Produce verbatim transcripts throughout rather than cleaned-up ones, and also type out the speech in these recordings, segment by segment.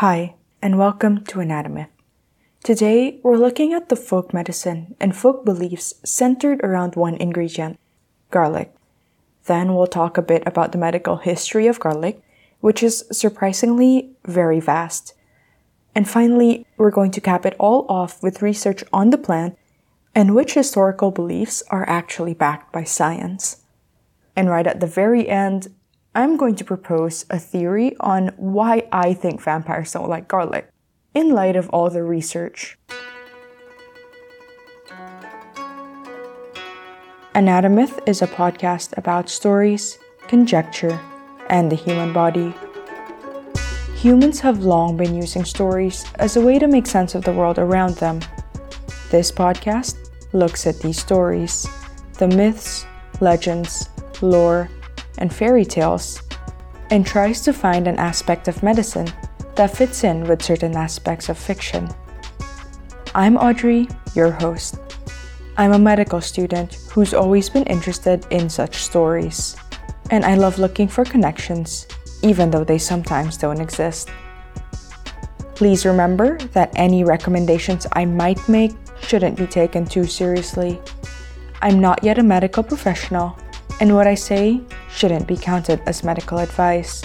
Hi, and welcome to Anatomyth. Today, we're looking at the folk medicine and folk beliefs centered around one ingredient, garlic. Then we'll talk a bit about the medical history of garlic, which is surprisingly very vast. And finally, we're going to cap it all off with research on the plant and which historical beliefs are actually backed by science. And right at the very end, I'm going to propose a theory on why I think vampires don't like garlic, in light of all the research. Anatomyth is a podcast about stories, conjecture, and the human body. Humans have long been using stories as a way to make sense of the world around them. This podcast looks at these stories, the myths, legends, lore, and fairy tales, and tries to find an aspect of medicine that fits in with certain aspects of fiction. I'm Audrey, your host. I'm a medical student who's always been interested in such stories, and I love looking for connections, even though they sometimes don't exist. Please remember that any recommendations I might make shouldn't be taken too seriously. I'm not yet a medical professional, and what I say shouldn't be counted as medical advice.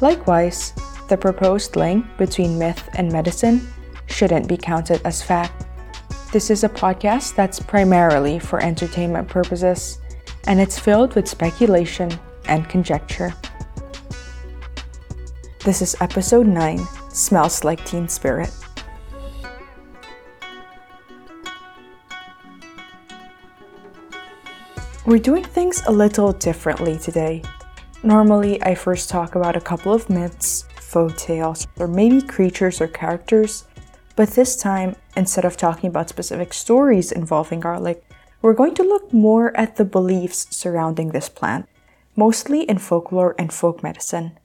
Likewise, the proposed link between myth and medicine shouldn't be counted as fact. This is a podcast that's primarily for entertainment purposes, and it's filled with speculation and conjecture. This is episode nine, Smells Like Teen Spirit. We're doing things a little differently today. Normally, I first talk about a couple of myths, folk tales, or maybe creatures or characters, but this time, instead of talking about specific stories involving garlic, we're going to look more at the beliefs surrounding this plant, mostly in folklore and folk medicine.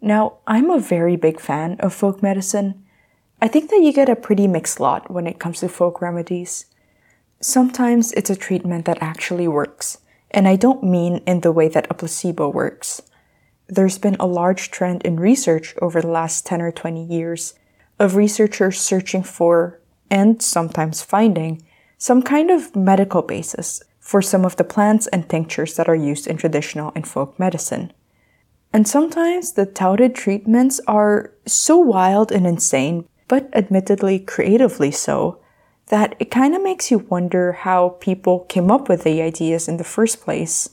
Now, I'm a very big fan of folk medicine. I think that you get a pretty mixed lot when it comes to folk remedies. Sometimes it's a treatment that actually works, and I don't mean in the way that a placebo works. There's been a large trend in research over the last ten or twenty years of researchers searching for, and sometimes finding, some kind of medical basis for some of the plants and tinctures that are used in traditional and folk medicine. And sometimes the touted treatments are so wild and insane, but admittedly creatively so, that it kind of makes you wonder how people came up with the ideas in the first place.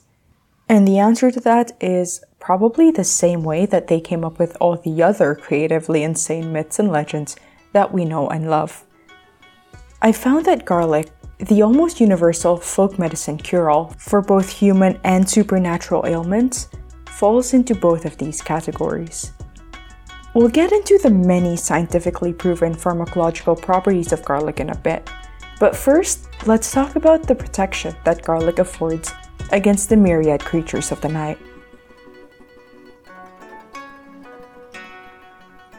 And the answer to that is probably the same way that they came up with all the other creatively insane myths and legends that we know and love. I found that garlic, the almost universal folk medicine cure-all for both human and supernatural ailments, falls into both of these categories. We'll get into the many scientifically proven pharmacological properties of garlic in a bit, but first, let's talk about the protection that garlic affords against the myriad creatures of the night.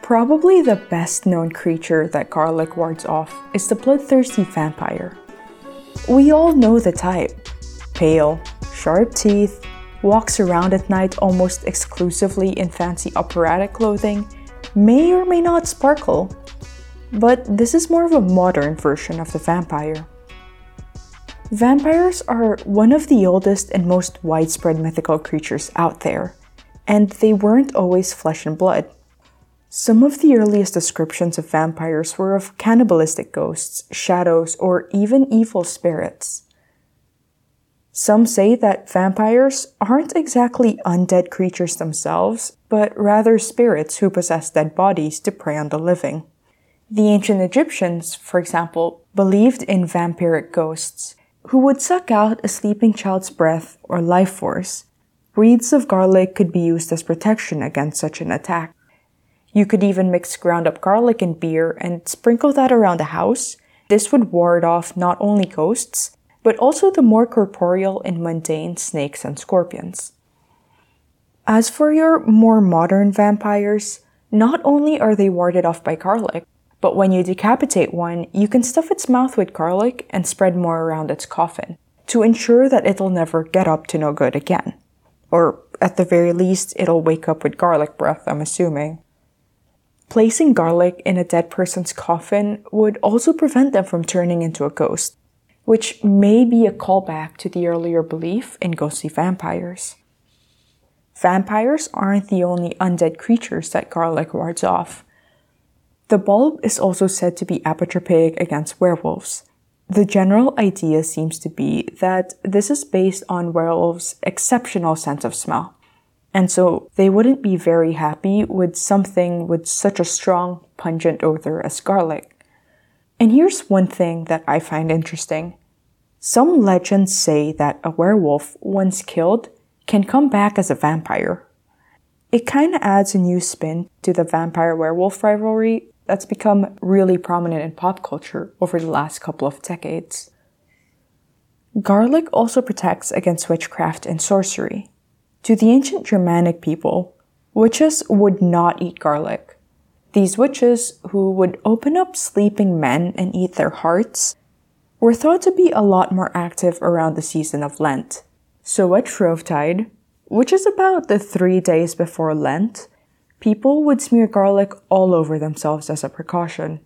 Probably the best known creature that garlic wards off is the bloodthirsty vampire. We all know the type. Pale, sharp teeth, walks around at night almost exclusively in fancy operatic clothing, may or may not sparkle, but this is more of a modern version of the vampire. Vampires are one of the oldest and most widespread mythical creatures out there, and they weren't always flesh and blood. Some of the earliest descriptions of vampires were of cannibalistic ghosts, shadows, or even evil spirits. Some say that vampires aren't exactly undead creatures themselves, but rather spirits who possess dead bodies to prey on the living. The ancient Egyptians, for example, believed in vampiric ghosts, who would suck out a sleeping child's breath or life force. Wreaths of garlic could be used as protection against such an attack. You could even mix ground up garlic and beer and sprinkle that around the house. This would ward off not only ghosts, but also the more corporeal and mundane snakes and scorpions. As for your more modern vampires, not only are they warded off by garlic, but when you decapitate one, you can stuff its mouth with garlic and spread more around its coffin, to ensure that it'll never get up to no good again. Or, at the very least, it'll wake up with garlic breath, I'm assuming. Placing garlic in a dead person's coffin would also prevent them from turning into a ghost, which may be a callback to the earlier belief in ghostly vampires. Vampires aren't the only undead creatures that garlic wards off. The bulb is also said to be apotropaic against werewolves. The general idea seems to be that this is based on werewolves' exceptional sense of smell. And so they wouldn't be very happy with something with such a strong, pungent odor as garlic. And here's one thing that I find interesting. Some legends say that a werewolf, once killed, can come back as a vampire. It kind of adds a new spin to the vampire-werewolf rivalry that's become really prominent in pop culture over the last couple of decades. Garlic also protects against witchcraft and sorcery. To the ancient Germanic people, witches would not eat garlic. These witches, who would open up sleeping men and eat their hearts, were thought to be a lot more active around the season of Lent. So at Shrovetide, which is about the three days before Lent, people would smear garlic all over themselves as a precaution.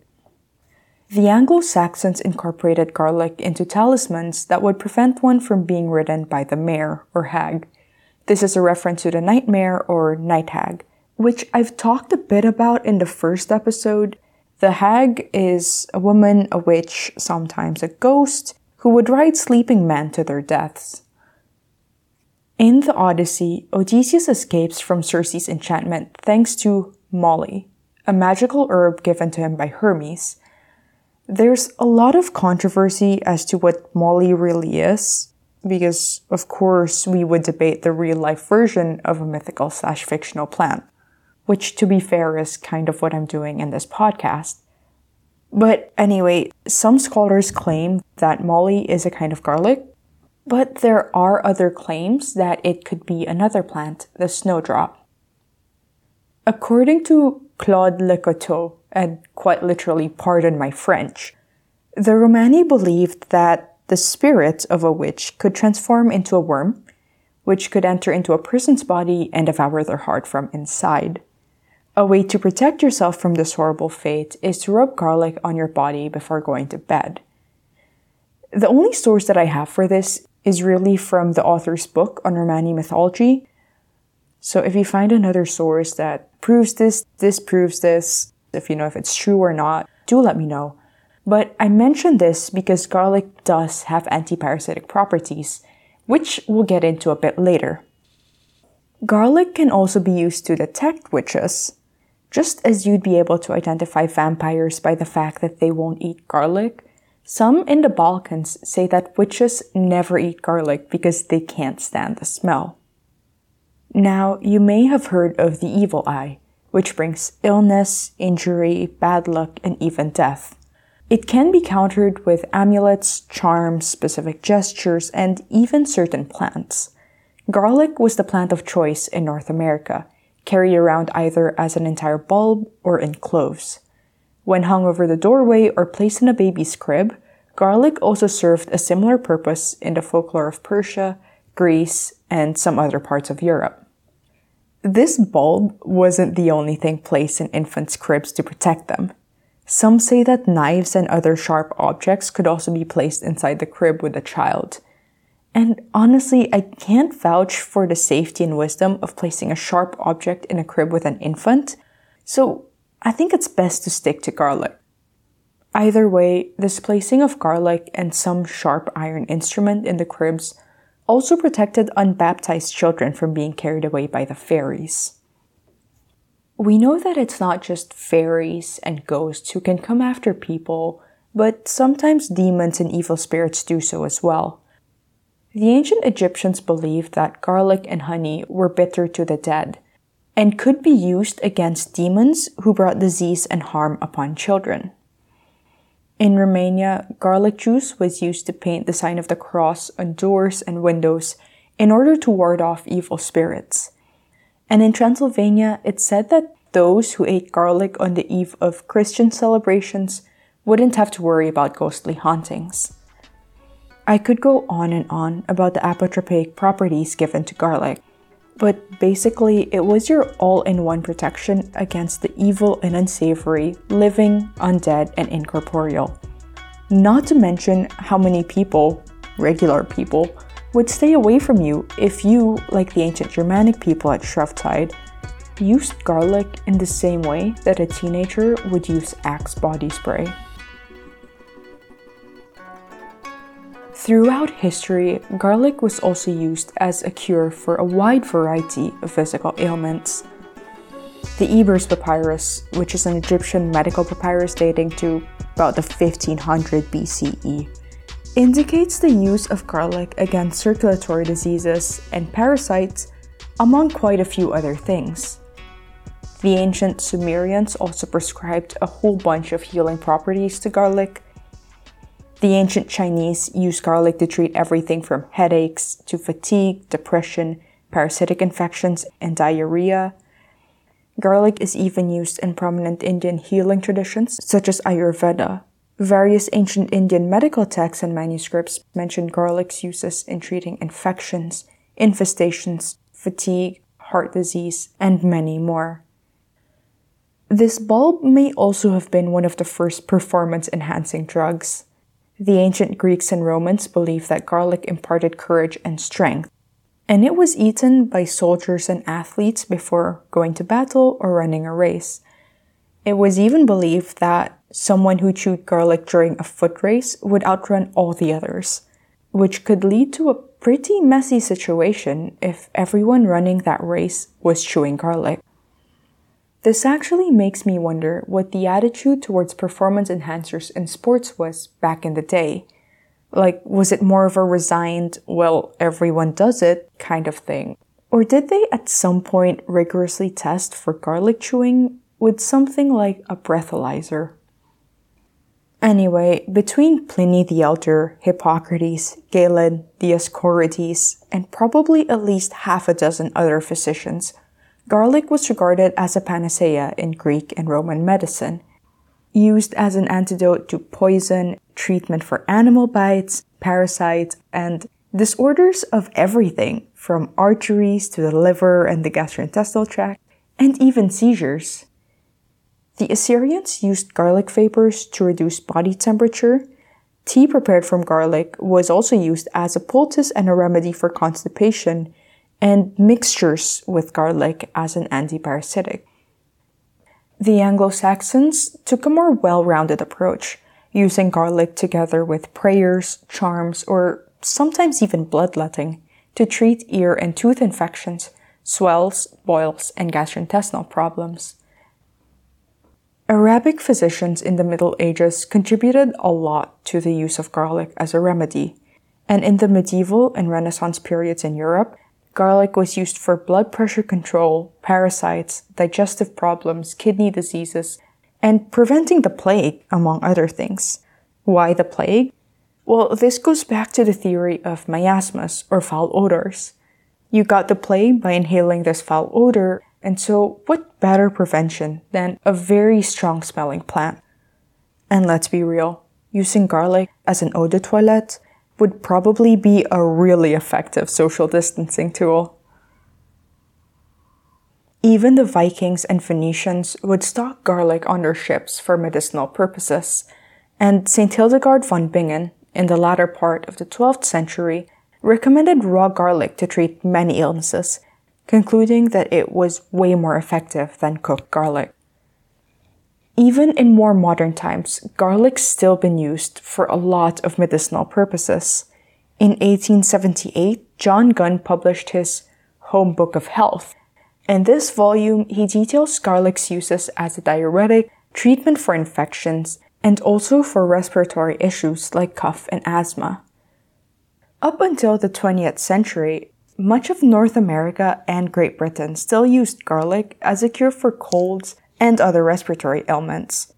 The Anglo-Saxons incorporated garlic into talismans that would prevent one from being ridden by the mare or hag. This is a reference to the nightmare or night hag, which I've talked a bit about in the first episode. The hag is a woman, a witch, sometimes a ghost, who would ride sleeping men to their deaths. In the Odyssey, Odysseus escapes from Circe's enchantment thanks to Molly, a magical herb given to him by Hermes. There's a lot of controversy as to what Molly really is, because, of course, we would debate the real-life version of a mythical-slash-fictional plant, which, to be fair, is kind of what I'm doing in this podcast. But anyway, some scholars claim that Molly is a kind of garlic, but there are other claims that it could be another plant, the snowdrop. According to Claude Lecouteux, and quite literally, pardon my French, the Romani believed that the spirit of a witch could transform into a worm, which could enter into a person's body and devour their heart from inside. A way to protect yourself from this horrible fate is to rub garlic on your body before going to bed. The only source that I have for this is really from the author's book on Romani mythology. So if you find another source that proves this, disproves this, if you know if it's true or not, do let me know. But I mention this because garlic does have antiparasitic properties, which we'll get into a bit later. Garlic can also be used to detect witches. Just as you'd be able to identify vampires by the fact that they won't eat garlic, some in the Balkans say that witches never eat garlic because they can't stand the smell. Now, you may have heard of the evil eye, which brings illness, injury, bad luck, and even death. It can be countered with amulets, charms, specific gestures, and even certain plants. Garlic was the plant of choice in North America, carried around either as an entire bulb or in cloves. When hung over the doorway or placed in a baby's crib, garlic also served a similar purpose in the folklore of Persia, Greece, and some other parts of Europe. This bulb wasn't the only thing placed in infants' cribs to protect them. Some say that knives and other sharp objects could also be placed inside the crib with a child. And honestly, I can't vouch for the safety and wisdom of placing a sharp object in a crib with an infant, so I think it's best to stick to garlic. Either way, this placing of garlic and some sharp iron instrument in the cribs also protected unbaptized children from being carried away by the fairies. We know that it's not just fairies and ghosts who can come after people, but sometimes demons and evil spirits do so as well. The ancient Egyptians believed that garlic and honey were bitter to the dead, and could be used against demons who brought disease and harm upon children. In Romania, garlic juice was used to paint the sign of the cross on doors and windows in order to ward off evil spirits. And in Transylvania, it's said that those who ate garlic on the eve of Christian celebrations wouldn't have to worry about ghostly hauntings. I could go on and on about the apotropaic properties given to garlic, but basically it was your all-in-one protection against the evil and unsavory, living, undead, and incorporeal. Not to mention how many people, regular people, would stay away from you if you, like the ancient Germanic people at Shrovetide, used garlic in the same way that a teenager would use Axe body spray. Throughout history, garlic was also used as a cure for a wide variety of physical ailments. The Ebers Papyrus, which is an Egyptian medical papyrus dating to about the fifteen hundred B C E, indicates the use of garlic against circulatory diseases and parasites, among quite a few other things. The ancient Sumerians also prescribed a whole bunch of healing properties to garlic. The ancient Chinese used garlic to treat everything from headaches to fatigue, depression, parasitic infections, and diarrhea. Garlic is even used in prominent Indian healing traditions such as Ayurveda. Various ancient Indian medical texts and manuscripts mention garlic's uses in treating infections, infestations, fatigue, heart disease, and many more. This bulb may also have been one of the first performance-enhancing drugs. The ancient Greeks and Romans believed that garlic imparted courage and strength, and it was eaten by soldiers and athletes before going to battle or running a race. It was even believed that someone who chewed garlic during a foot race would outrun all the others, which could lead to a pretty messy situation if everyone running that race was chewing garlic. This actually makes me wonder what the attitude towards performance enhancers in sports was back in the day. Like, was it more of a resigned, well, everyone does it kind of thing? Or did they at some point rigorously test for garlic chewing with something like a breathalyzer? Anyway, between Pliny the Elder, Hippocrates, Galen, Dioscorides, and probably at least half a dozen other physicians, garlic was regarded as a panacea in Greek and Roman medicine. Used as an antidote to poison, treatment for animal bites, parasites, and disorders of everything, from arteries to the liver and the gastrointestinal tract, and even seizures. The Assyrians used garlic vapors to reduce body temperature. Tea prepared from garlic was also used as a poultice and a remedy for constipation, and mixtures with garlic as an antiparasitic. The Anglo-Saxons took a more well-rounded approach, using garlic together with prayers, charms, or sometimes even bloodletting to treat ear and tooth infections, swells, boils, and gastrointestinal problems. Arabic physicians in the Middle Ages contributed a lot to the use of garlic as a remedy, and in the medieval and Renaissance periods in Europe, garlic was used for blood pressure control, parasites, digestive problems, kidney diseases, and preventing the plague, among other things. Why the plague? Well, this goes back to the theory of miasmas, or foul odors. You got the plague by inhaling this foul odor, and so, what better prevention than a very strong-smelling plant? And let's be real, using garlic as an eau de toilette would probably be a really effective social distancing tool. Even the Vikings and Phoenicians would stock garlic on their ships for medicinal purposes, and Saint Hildegard von Bingen, in the latter part of the twelfth century, recommended raw garlic to treat many illnesses, concluding that it was way more effective than cooked garlic. Even in more modern times, garlic's still been used for a lot of medicinal purposes. In eighteen seventy-eight, John Gunn published his Home Book of Health. In this volume, he details garlic's uses as a diuretic, treatment for infections, and also for respiratory issues like cough and asthma. Up until the twentieth century, much of North America and Great Britain still used garlic as a cure for colds and other respiratory ailments.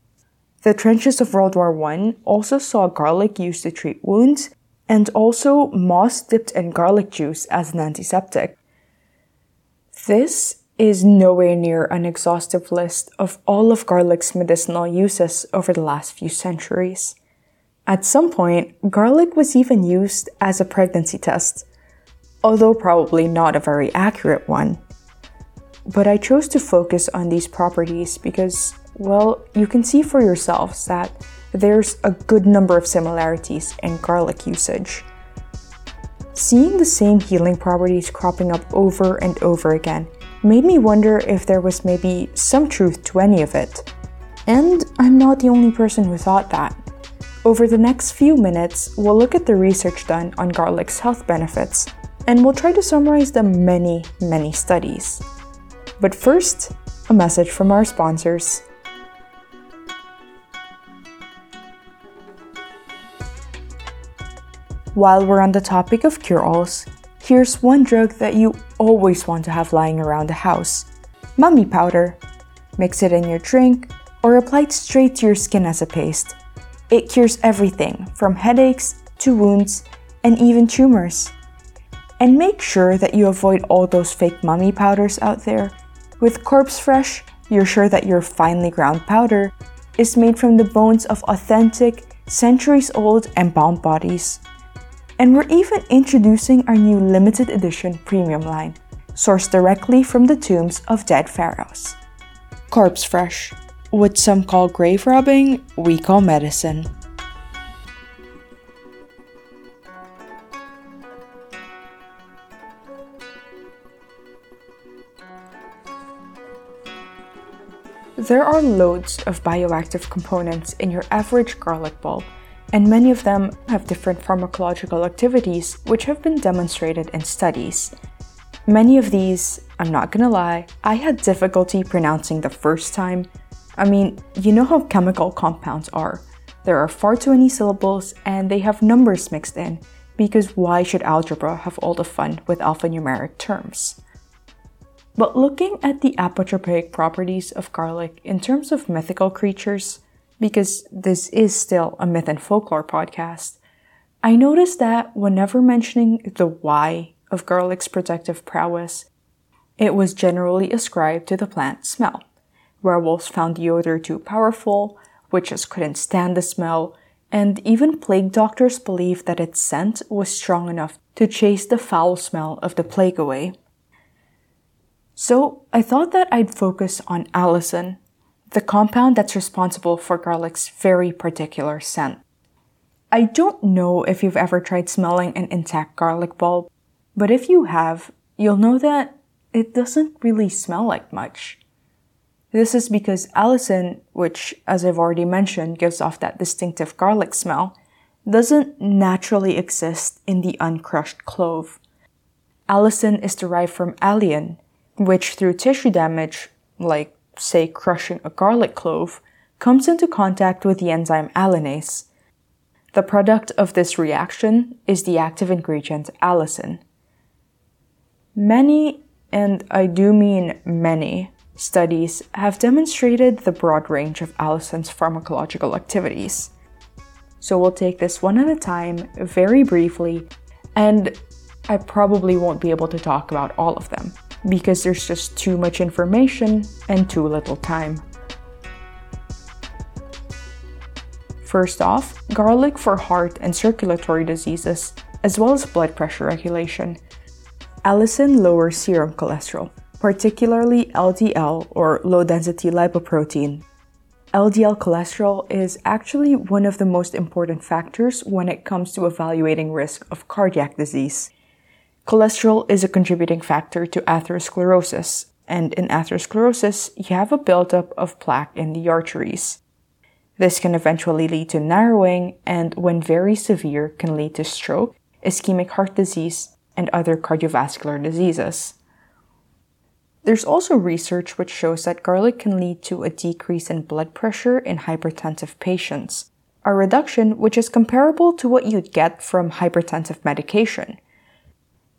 The trenches of World War One also saw garlic used to treat wounds, and also moss dipped in garlic juice as an antiseptic. This is nowhere near an exhaustive list of all of garlic's medicinal uses over the last few centuries. At some point, garlic was even used as a pregnancy test. although probably not a very accurate one. But I chose to focus on these properties because, well, you can see for yourselves that there's a good number of similarities in garlic usage. Seeing the same healing properties cropping up over and over again made me wonder if there was maybe some truth to any of it. And I'm not the only person who thought that. Over the next few minutes, we'll look at the research done on garlic's health benefits, and we'll try to summarize the many, many studies. But first, a message from our sponsors. While we're on the topic of cure-alls, here's one drug that you always want to have lying around the house: mummy powder. Mix it in your drink or apply it straight to your skin as a paste. It cures everything from headaches to wounds and even tumors. And make sure that you avoid all those fake mummy powders out there. With Corpse Fresh, you're sure that your finely ground powder is made from the bones of authentic, centuries-old embalmed bodies. And we're even introducing our new limited edition premium line, sourced directly from the tombs of dead pharaohs. Corpse Fresh. What some call grave robbing, we call medicine. There are loads of bioactive components in your average garlic bulb, and many of them have different pharmacological activities which have been demonstrated in studies. Many of these, I'm not gonna lie, I had difficulty pronouncing the first time. I mean, you know how chemical compounds are. There are far too many syllables and they have numbers mixed in, because why should algebra have all the fun with alphanumeric terms? But looking at the apotropaic properties of garlic in terms of mythical creatures, because this is still a myth and folklore podcast, I noticed that whenever mentioning the why of garlic's protective prowess, it was generally ascribed to the plant smell. Werewolves found the odor too powerful, witches couldn't stand the smell, and even plague doctors believed that its scent was strong enough to chase the foul smell of the plague away. So I thought that I'd focus on allicin, the compound that's responsible for garlic's very particular scent. I don't know if you've ever tried smelling an intact garlic bulb, but if you have, you'll know that it doesn't really smell like much. This is because allicin, which, as I've already mentioned, gives off that distinctive garlic smell, doesn't naturally exist in the uncrushed clove. Allicin is derived from alliin, which through tissue damage, like, say, crushing a garlic clove, comes into contact with the enzyme alinase. The product of this reaction is the active ingredient allicin. Many, and I do mean many, studies have demonstrated the broad range of allicin's pharmacological activities. So we'll take this one at a time, very briefly, and I probably won't be able to talk about all of them, because there's just too much information and too little time. First off, garlic for heart and circulatory diseases, as well as blood pressure regulation. Allicin lowers serum cholesterol, particularly L D L or low-density lipoprotein. L D L cholesterol is actually one of the most important factors when it comes to evaluating risk of cardiac disease. Cholesterol is a contributing factor to atherosclerosis, and in atherosclerosis, you have a buildup of plaque in the arteries. This can eventually lead to narrowing, and when very severe, can lead to stroke, ischemic heart disease, and other cardiovascular diseases. There's also research which shows that garlic can lead to a decrease in blood pressure in hypertensive patients, a reduction which is comparable to what you'd get from hypertensive medication.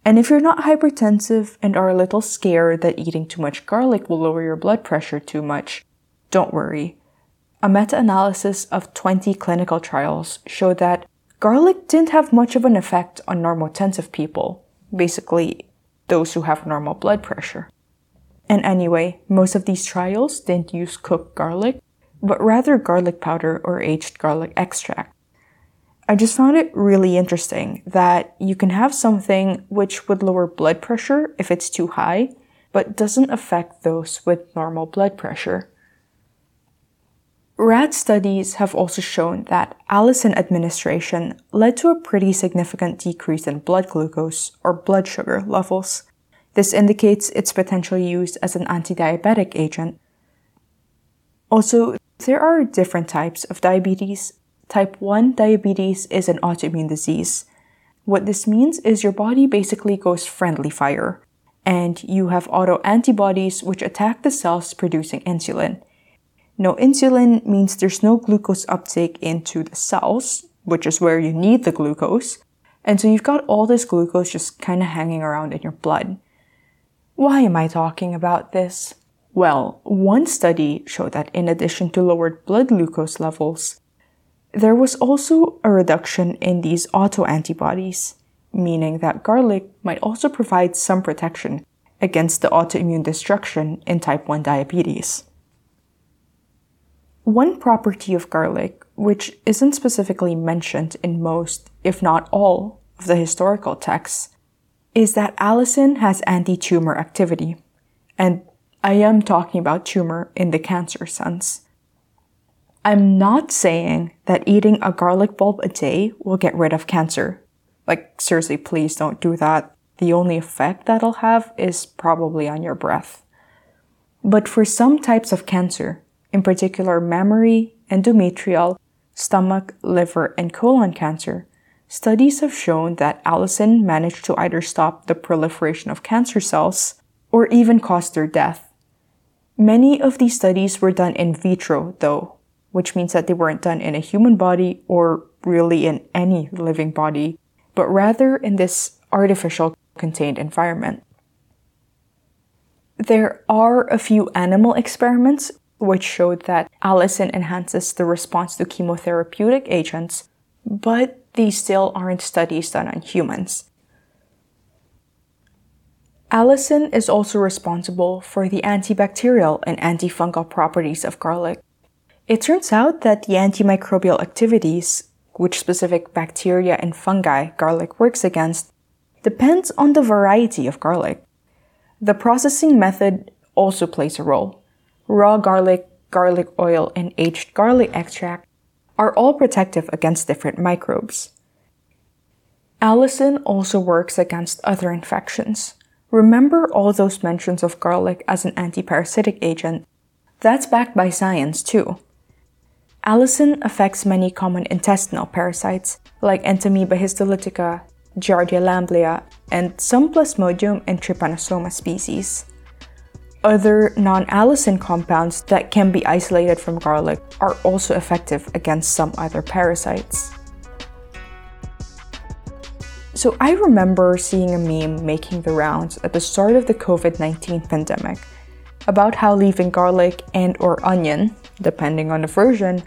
And if you're not hypertensive and are a little scared that eating too much garlic will lower your blood pressure too much, don't worry. A meta-analysis of twenty clinical trials showed that garlic didn't have much of an effect on normotensive people, basically those who have normal blood pressure. And anyway, most of these trials didn't use cooked garlic, but rather garlic powder or aged garlic extract. I just found it really interesting that you can have something which would lower blood pressure if it's too high, but doesn't affect those with normal blood pressure. Rat studies have also shown that allicin administration led to a pretty significant decrease in blood glucose, or blood sugar, levels. This indicates its potential use as an anti-diabetic agent. Also, there are different types of diabetes. Type one diabetes is an autoimmune disease. What this means is your body basically goes friendly fire, and you have autoantibodies which attack the cells producing insulin. No insulin means there's no glucose uptake into the cells, which is where you need the glucose, and so you've got all this glucose just kind of hanging around in your blood. Why am I talking about this? Well, one study showed that in addition to lowered blood glucose levels, there was also a reduction in these autoantibodies, meaning that garlic might also provide some protection against the autoimmune destruction in type one diabetes. One property of garlic, which isn't specifically mentioned in most, if not all, of the historical texts, is that allicin has anti-tumor activity, and I am talking about tumor in the cancer sense. I'm not saying that eating a garlic bulb a day will get rid of cancer. Like, seriously, please don't do that. The only effect that'll have is probably on your breath. But for some types of cancer, in particular mammary, endometrial, stomach, liver, and colon cancer, studies have shown that allicin managed to either stop the proliferation of cancer cells or even cause their death. Many of these studies were done in vitro, though, which means that they weren't done in a human body or really in any living body, but rather in this artificial contained environment. There are a few animal experiments which showed that allicin enhances the response to chemotherapeutic agents, but these still aren't studies done on humans. Allicin is also responsible for the antibacterial and antifungal properties of garlic. It turns out that the antimicrobial activities, which specific bacteria and fungi garlic works against, depends on the variety of garlic. The processing method also plays a role. Raw garlic, garlic oil, and aged garlic extract are all protective against different microbes. Allicin also works against other infections. Remember all those mentions of garlic as an antiparasitic agent? That's backed by science, too. Allicin affects many common intestinal parasites, like Entamoeba histolytica, Giardia lamblia, and some Plasmodium and Trypanosoma species. Other non-allicin compounds that can be isolated from garlic are also effective against some other parasites. So I remember seeing a meme making the rounds at the start of the covid nineteen pandemic about how leaving garlic and or onion, depending on the version,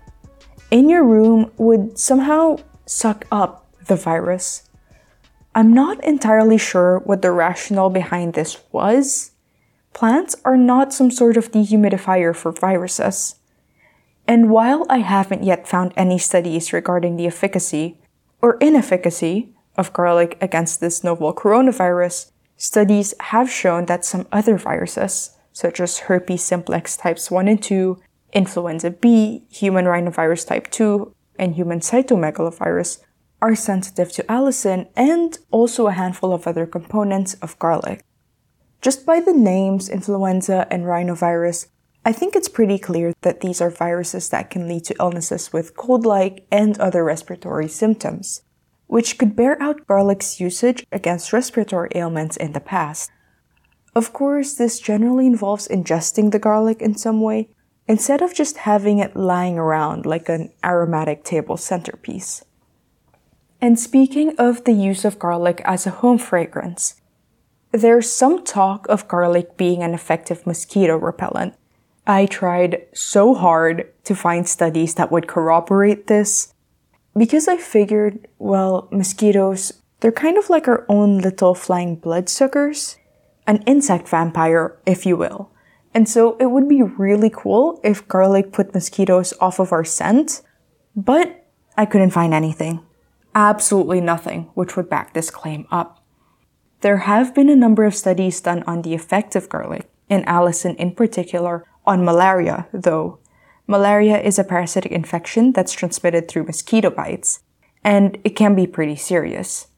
in your room would somehow suck up the virus. I'm not entirely sure what the rationale behind this was. Plants are not some sort of dehumidifier for viruses. And while I haven't yet found any studies regarding the efficacy or inefficacy of garlic against this novel coronavirus, studies have shown that some other viruses, such as herpes simplex types one and two, influenza B, human rhinovirus type two, and human cytomegalovirus, are sensitive to allicin and also a handful of other components of garlic. Just by the names influenza and rhinovirus, I think it's pretty clear that these are viruses that can lead to illnesses with cold-like and other respiratory symptoms, which could bear out garlic's usage against respiratory ailments in the past. Of course, this generally involves ingesting the garlic in some way, instead of just having it lying around like an aromatic table centerpiece. And speaking of the use of garlic as a home fragrance, there's some talk of garlic being an effective mosquito repellent. I tried so hard to find studies that would corroborate this, because I figured, well, mosquitoes, they're kind of like our own little flying bloodsuckers, an insect vampire, if you will. And so it would be really cool if garlic put mosquitoes off of our scent, but I couldn't find anything. absolutely nothing which would back this claim up. There have been a number of studies done on the effect of garlic, and allicin in particular, on malaria, though. Malaria is a parasitic infection that's transmitted through mosquito bites, and it can be pretty serious.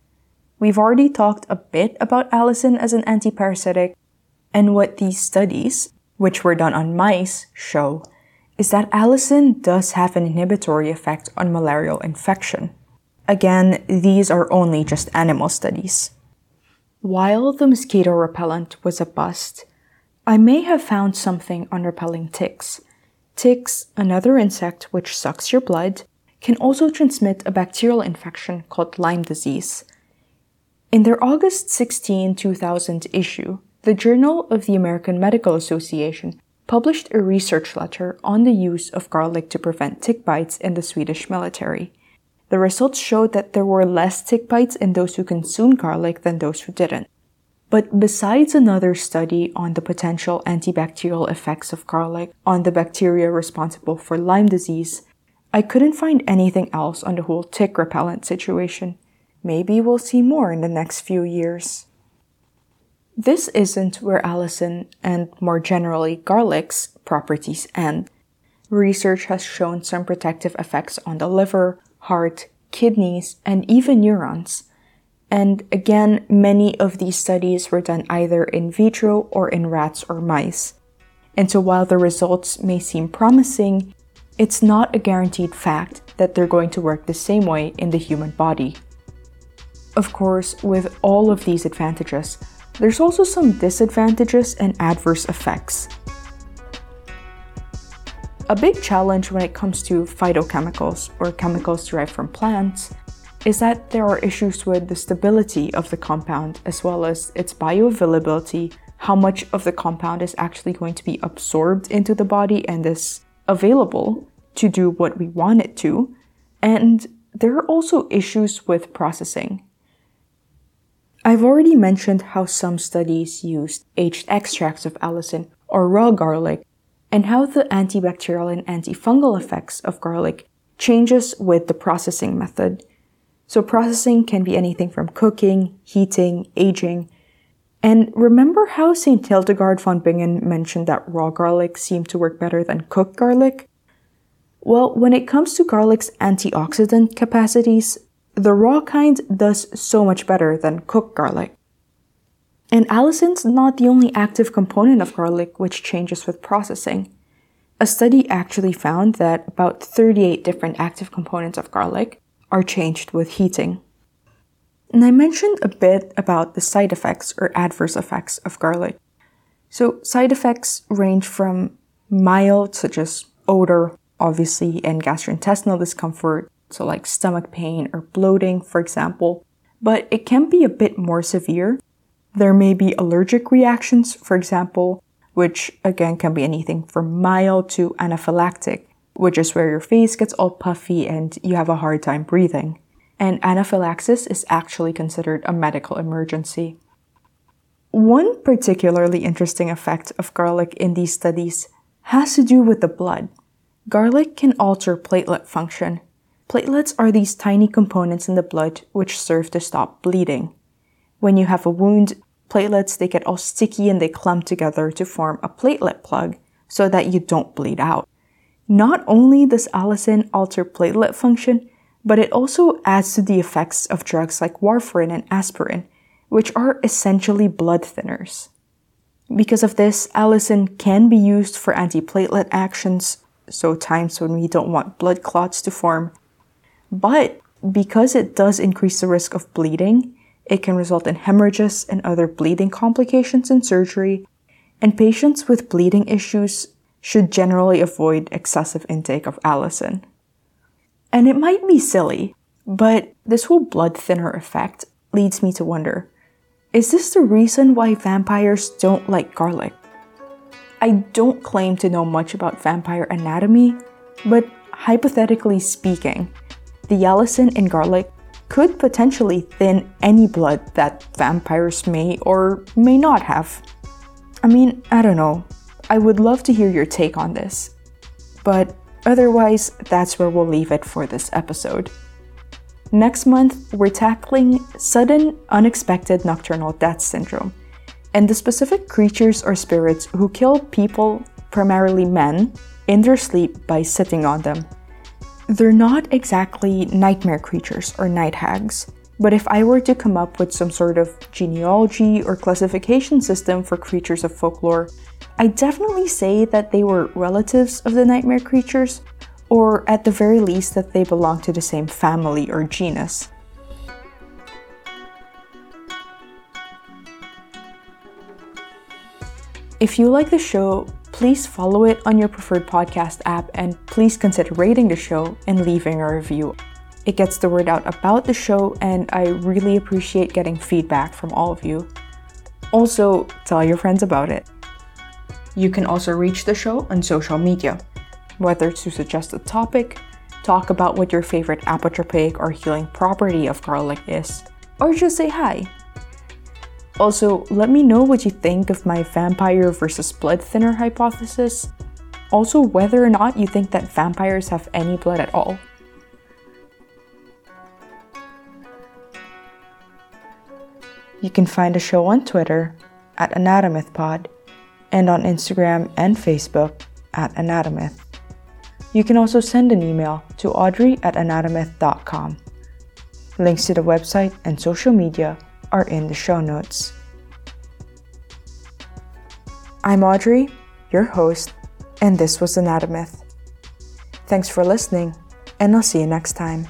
We've already talked a bit about allicin as an antiparasitic, and what these studies, which were done on mice, show is that allicin does have an inhibitory effect on malarial infection. Again, these are only just animal studies. While the mosquito repellent was a bust, I may have found something on repelling ticks. Ticks, another insect which sucks your blood, can also transmit a bacterial infection called Lyme disease. In their August sixteenth, two thousand issue, the Journal of the American Medical Association published a research letter on the use of garlic to prevent tick bites in the Swedish military. The results showed that there were less tick bites in those who consumed garlic than those who didn't. But besides another study on the potential antibacterial effects of garlic on the bacteria responsible for Lyme disease, I couldn't find anything else on the whole tick repellent situation. Maybe we'll see more in the next few years. This isn't where allicin, and more generally garlic's, properties end. Research has shown some protective effects on the liver, heart, kidneys, and even neurons. And again, many of these studies were done either in vitro or in rats or mice. And so while the results may seem promising, it's not a guaranteed fact that they're going to work the same way in the human body. Of course, with all of these advantages, there's also some disadvantages and adverse effects. A big challenge when it comes to phytochemicals, or chemicals derived from plants, is that there are issues with the stability of the compound as well as its bioavailability, how much of the compound is actually going to be absorbed into the body and is available to do what we want it to, and there are also issues with processing. I've already mentioned how some studies used aged extracts of allicin or raw garlic, and how the antibacterial and antifungal effects of garlic changes with the processing method. So processing can be anything from cooking, heating, aging. And remember how Saint Hildegard von Bingen mentioned that raw garlic seemed to work better than cooked garlic? Well, when it comes to garlic's antioxidant capacities, the raw kind does so much better than cooked garlic. And allicin's not the only active component of garlic which changes with processing. A study actually found that about thirty-eight different active components of garlic are changed with heating. And I mentioned a bit about the side effects or adverse effects of garlic. So side effects range from mild, such as odor, obviously, and gastrointestinal discomfort, so like stomach pain or bloating, for example, but it can be a bit more severe. There may be allergic reactions, for example, which again can be anything from mild to anaphylactic, which is where your face gets all puffy and you have a hard time breathing. And anaphylaxis is actually considered a medical emergency. One particularly interesting effect of garlic in these studies has to do with the blood. Garlic can alter platelet function. Platelets are these tiny components in the blood which serve to stop bleeding. When you have a wound, platelets, they get all sticky and they clump together to form a platelet plug so that you don't bleed out. Not only does allicin alter platelet function, but it also adds to the effects of drugs like warfarin and aspirin, which are essentially blood thinners. Because of this, allicin can be used for antiplatelet actions, so times when we don't want blood clots to form. But because it does increase the risk of bleeding, it can result in hemorrhages and other bleeding complications in surgery, and patients with bleeding issues should generally avoid excessive intake of allicin. And it might be silly, but this whole blood thinner effect leads me to wonder, is this the reason why vampires don't like garlic? I don't claim to know much about vampire anatomy, but hypothetically speaking, the allicin in garlic could potentially thin any blood that vampires may or may not have. I mean, I don't know. I would love to hear your take on this, but otherwise, that's where we'll leave it for this episode. Next month, we're tackling sudden, unexpected nocturnal death syndrome, and the specific creatures or spirits who kill people, primarily men, in their sleep by sitting on them. They're not exactly nightmare creatures or night hags, but if I were to come up with some sort of genealogy or classification system for creatures of folklore, I'd definitely say that they were relatives of the nightmare creatures, or at the very least that they belong to the same family or genus. If you like the show, please follow it on your preferred podcast app, and please consider rating the show and leaving a review. It gets the word out about the show, and I really appreciate getting feedback from all of you. Also, tell your friends about it. You can also reach the show on social media, whether to suggest a topic, talk about what your favorite apotropaic or healing property of garlic is, or just say hi. Also, let me know what you think of my vampire versus blood thinner hypothesis. Also, whether or not you think that vampires have any blood at all. You can find the show on Twitter at AnatomythPod and on Instagram and Facebook at Anatomyth. You can also send an email to Audrey at anatomyth dot com. Links to the website and social media are in the show notes. I'm Audrey, your host, and this was Anatomyth. Thanks for listening, and I'll see you next time.